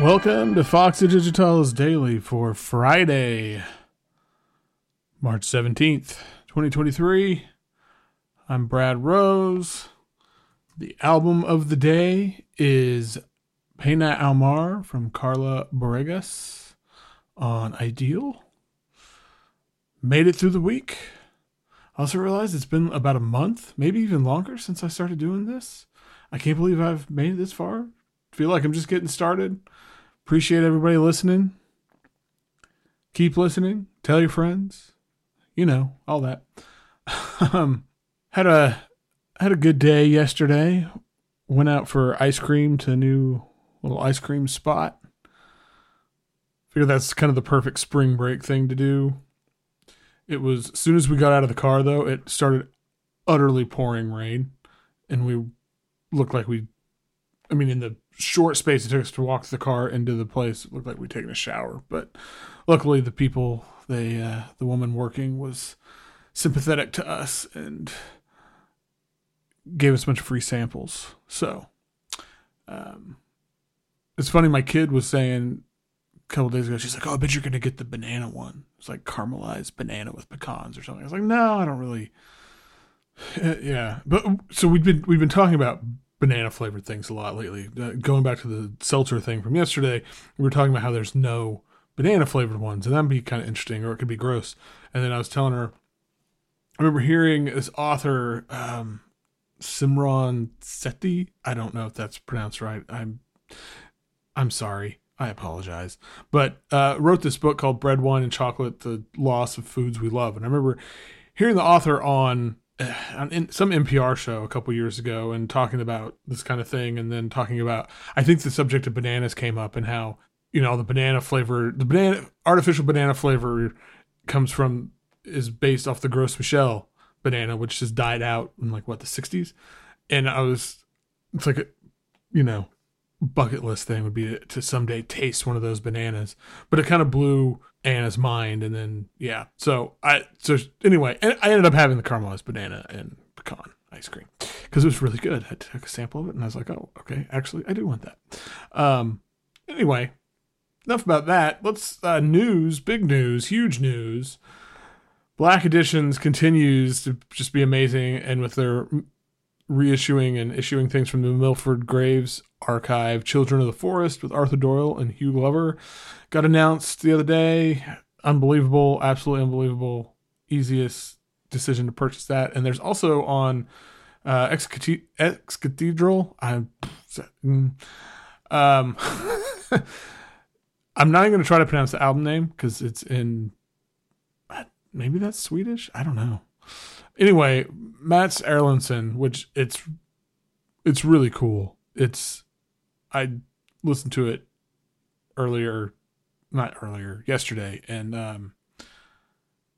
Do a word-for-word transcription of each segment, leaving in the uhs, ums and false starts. Welcome to Foxy Digitalis Daily for Friday, March seventeenth, twenty twenty-three. I'm Brad Rose. The album of the day is Pena Ao Mar from Carla Boregas on Ideal. Made it through the week. I also realized it's been about a month, maybe even longer, since I started doing this. I can't believe I've made it this far. Feel like I'm just getting started. Appreciate everybody listening. Keep listening. Tell your friends. You know, all that. um, had a had a good day yesterday. Went out for ice cream to a new little ice cream spot. Figure that's kind of the perfect spring break thing to do. It was, as soon as we got out of the car, though, it started utterly pouring rain. And we looked like we, I mean, in the short space it took us to walk the car into the place, it looked like we'd taken a shower. But luckily the people, they, uh, the woman working was sympathetic to us and gave us a bunch of free samples. So um, it's funny, my kid was saying a couple days ago, she's like, oh, I bet you're going to get the banana one. It's like caramelized banana with pecans or something. I was like, no, I don't really. Yeah. But so we've been, we've been talking about banana flavored things a lot lately. Uh, going back to the seltzer thing from yesterday, we were talking about how there's no banana flavored ones, and that'd be kind of interesting, or it could be gross. And then I was telling her, I remember hearing this author, um, Simran Sethi. I don't know if that's pronounced right. I'm, I'm sorry. I apologize, but, uh, wrote this book called Bread, Wine, and Chocolate, The Loss of Foods We Love. And I remember hearing the author on in some N P R show a couple years ago and talking about this kind of thing, and then talking about, I think the subject of bananas came up, and how, you know, the banana flavor, the banana, artificial banana flavor comes from, is based off the Gros Michel banana, which has died out in like what, the sixties. And I was, it's like, a, you know, bucket list thing would be to someday taste one of those bananas, but it kind of blew Anna's mind. And then, yeah, so I, so anyway, I ended up having the caramelized banana and pecan ice cream because it was really good. I took a sample of it and I was like, oh, okay, actually I do want that. Um, anyway, enough about that. Let's, uh, news, big news, huge news. Black Editions continues to just be amazing. And with their reissuing and issuing things from the Milford Graves archive, Children of the Forest with Arthur Doyle and Hugh Glover got announced the other day. Unbelievable, absolutely unbelievable. Easiest decision to purchase that. And there's also on uh, XKatedral. I'm um, I'm not even going to try to pronounce the album name because it's in, maybe that's Swedish. I don't know. Anyway, Mats Erlinson, which it's it's really cool. It's, I listened to it earlier, not earlier, yesterday, and um,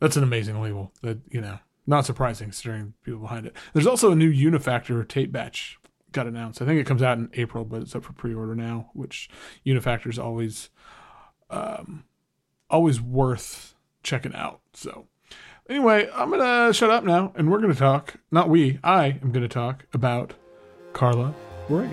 that's an amazing label. That, you know, not surprising considering people behind it. There's also a new Unifactor tape batch got announced. I think it comes out in April, but it's up for pre-order now. Which Unifactor's always, um, always worth checking out. So. Anyway, I'm going to shut up now, and we're going to talk, not we, I am going to talk about Carla Boregas.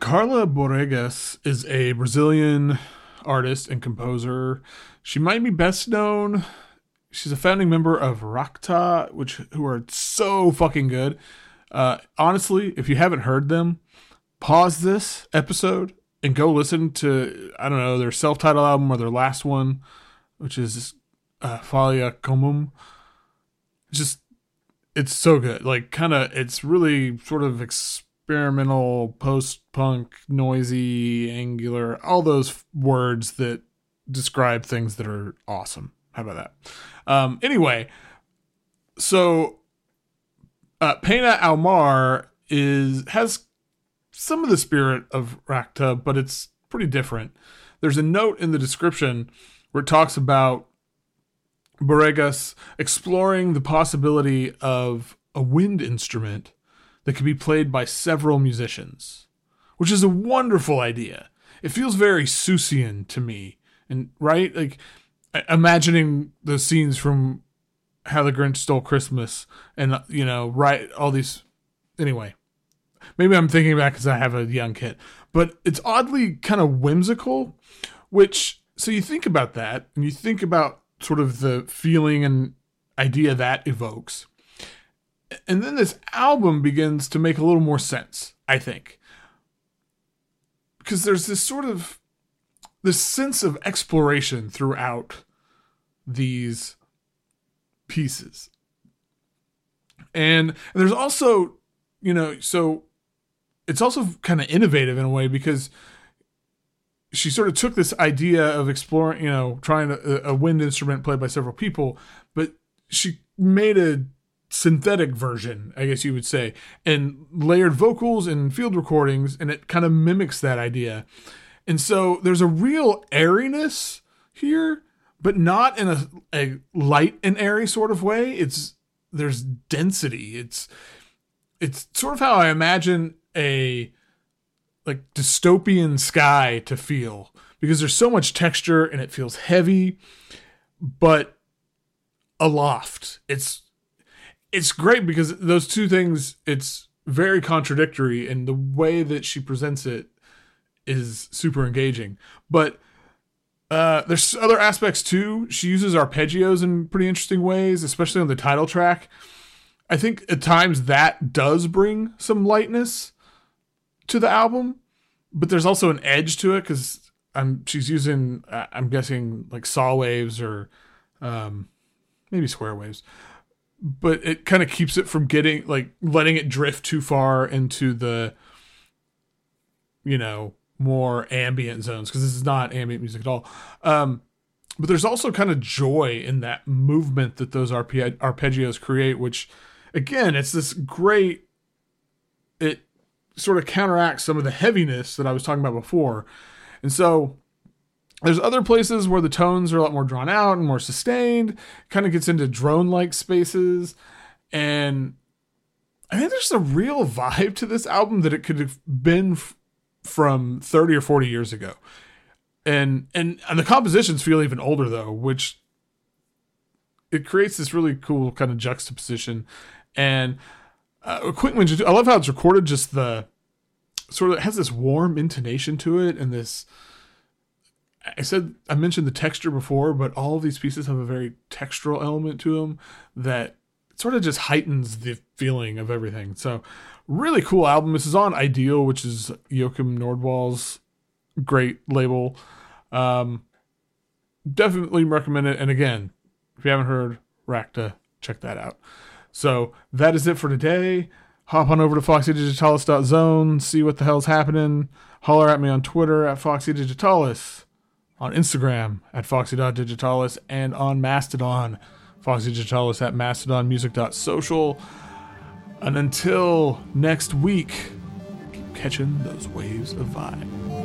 Carla Boregas is a Brazilian artist and composer. She might be best known. She's a founding member of Rakta, which who are so fucking good. Uh, honestly, if you haven't heard them, pause this episode and go listen to, I don't know, their self-titled album or their last one, which is uh, Falia Comum. Just, it's so good. Like, kind of, it's really sort of Ex- experimental, post-punk, noisy, angular, all those f- words that describe things that are awesome. How about that? Um, anyway, so uh, Pena Ao Mar is, has some of the spirit of Rakta, but it's pretty different. There's a note in the description where it talks about Boregas exploring the possibility of a wind instrument that could be played by several musicians, which is a wonderful idea. It feels very Soussian to me, and right, like imagining the scenes from How the Grinch Stole Christmas, and you know, right, all these. Anyway, maybe I'm thinking back because I have a young kid, but it's oddly kind of whimsical. Which, so you think about that, and you think about sort of the feeling and idea that evokes. And then this album begins to make a little more sense, I think. Because there's this sort of, this sense of exploration throughout these pieces. And there's also, you know, so it's also kind of innovative in a way, because she sort of took this idea of exploring, you know, trying a, a wind instrument played by several people, but she made a synthetic version, I guess you would say, and layered vocals and field recordings, and it kind of mimics that idea. And so there's a real airiness here, but not in a, a light and airy sort of way. It's, there's density. It's, it's sort of how I imagine a, like, dystopian sky to feel, because there's so much texture and it feels heavy, but aloft. It's, it's great because those two things, it's very contradictory, and the way that she presents it is super engaging. But uh, there's other aspects too. She uses arpeggios in pretty interesting ways, especially on the title track. I think at times that does bring some lightness to the album, but there's also an edge to it, because I'm she's using uh, I'm guessing like saw waves or um, maybe square waves, but it kind of keeps it from getting like letting it drift too far into the, you know, more ambient zones, because this is not ambient music at all. Um, but there's also kind of joy in that movement that those arpe- arpeggios create, which again, it's this great, it sort of counteracts some of the heaviness that I was talking about before. And so there's other places where the tones are a lot more drawn out and more sustained. It kind of gets into drone-like spaces. And I think there's a real vibe to this album that it could have been f- from thirty or forty years ago. And, and and the compositions feel even older, though, which it creates this really cool kind of juxtaposition. And uh, a quick mention, I love how it's recorded, just the sort of, it has this warm intonation to it, and this, I said, I mentioned the texture before, but all of these pieces have a very textural element to them that sort of just heightens the feeling of everything. So really cool album. This is on Ideal, which is Joachim Nordwall's great label. Um, definitely recommend it. And again, if you haven't heard Rakta, check that out. So that is it for today. Hop on over to foxy digitalis dot zone, see what the hell's happening. Holler at me on Twitter at foxydigitalis. On Instagram at foxy dot digitalis, and on Mastodon, foxydigitalis at mastodon music dot social. And until next week, keep catching those waves of vibe.